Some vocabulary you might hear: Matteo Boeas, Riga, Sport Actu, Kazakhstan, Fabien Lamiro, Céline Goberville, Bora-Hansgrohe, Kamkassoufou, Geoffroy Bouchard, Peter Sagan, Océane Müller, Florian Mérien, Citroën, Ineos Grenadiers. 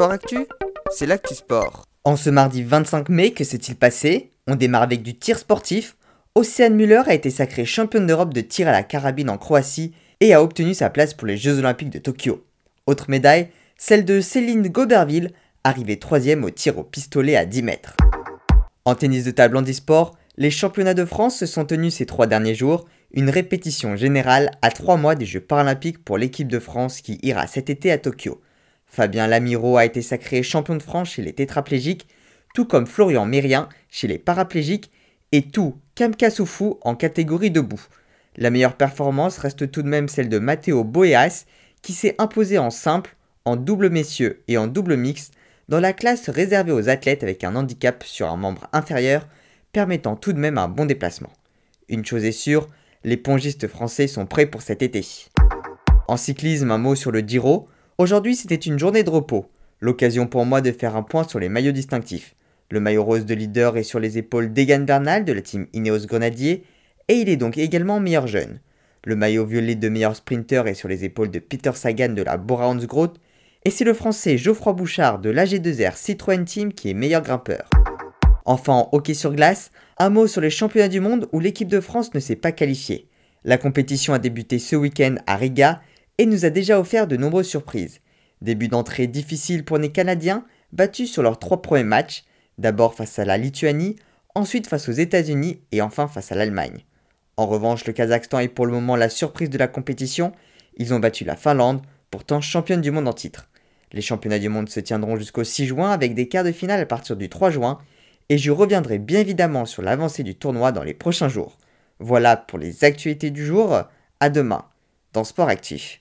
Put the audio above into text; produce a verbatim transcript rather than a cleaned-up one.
Sport Actu, c'est l'actu sport. En ce mardi vingt-cinq mai, que s'est-il passé? On démarre avec du tir sportif. Océane Müller a été sacrée championne d'Europe de tir à la carabine en Croatie et a obtenu sa place pour les Jeux Olympiques de Tokyo. Autre médaille, celle de Céline Goberville, arrivée troisième au tir au pistolet à dix mètres. En tennis de table handisport, les championnats de France se sont tenus ces trois derniers jours, une répétition générale à trois mois des Jeux Paralympiques pour l'équipe de France qui ira cet été à Tokyo. Fabien Lamiro a été sacré champion de France chez les tétraplégiques, tout comme Florian Mérien chez les paraplégiques et tout Kamkassoufou en catégorie debout. La meilleure performance reste tout de même celle de Matteo Boeas qui s'est imposé en simple, en double messieurs et en double mixte dans la classe réservée aux athlètes avec un handicap sur un membre inférieur, permettant tout de même un bon déplacement. Une chose est sûre, les pongistes français sont prêts pour cet été. En cyclisme, un mot sur le Giro. Aujourd'hui, c'était une journée de repos. L'occasion pour moi de faire un point sur les maillots distinctifs. Le maillot rose de leader est sur les épaules d'Egan Bernal de la team Ineos Grenadiers et il est donc également meilleur jeune. Le maillot violet de meilleur sprinter est sur les épaules de Peter Sagan de la Bora-Hansgrohe et c'est le français Geoffroy Bouchard de l'A G deux R Citroën Team qui est meilleur grimpeur. Enfin, en hockey sur glace, un mot sur les championnats du monde où l'équipe de France ne s'est pas qualifiée. La compétition a débuté ce week-end à Riga et nous a déjà offert de nombreuses surprises. Début d'entrée difficile pour les Canadiens, battus sur leurs trois premiers matchs, d'abord face à la Lituanie, ensuite face aux États-Unis et enfin face à l'Allemagne. En revanche, le Kazakhstan est pour le moment la surprise de la compétition. Ils ont battu la Finlande, pourtant championne du monde en titre. Les championnats du monde se tiendront jusqu'au six juin avec des quarts de finale à partir du trois juin. Et je reviendrai bien évidemment sur l'avancée du tournoi dans les prochains jours. Voilà pour les actualités du jour, à demain, dans Sport Actif.